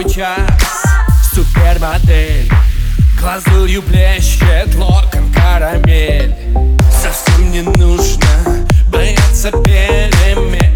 свой час. Супермодель, глазурью блещет локон карамель. Совсем не нужно бояться перемен.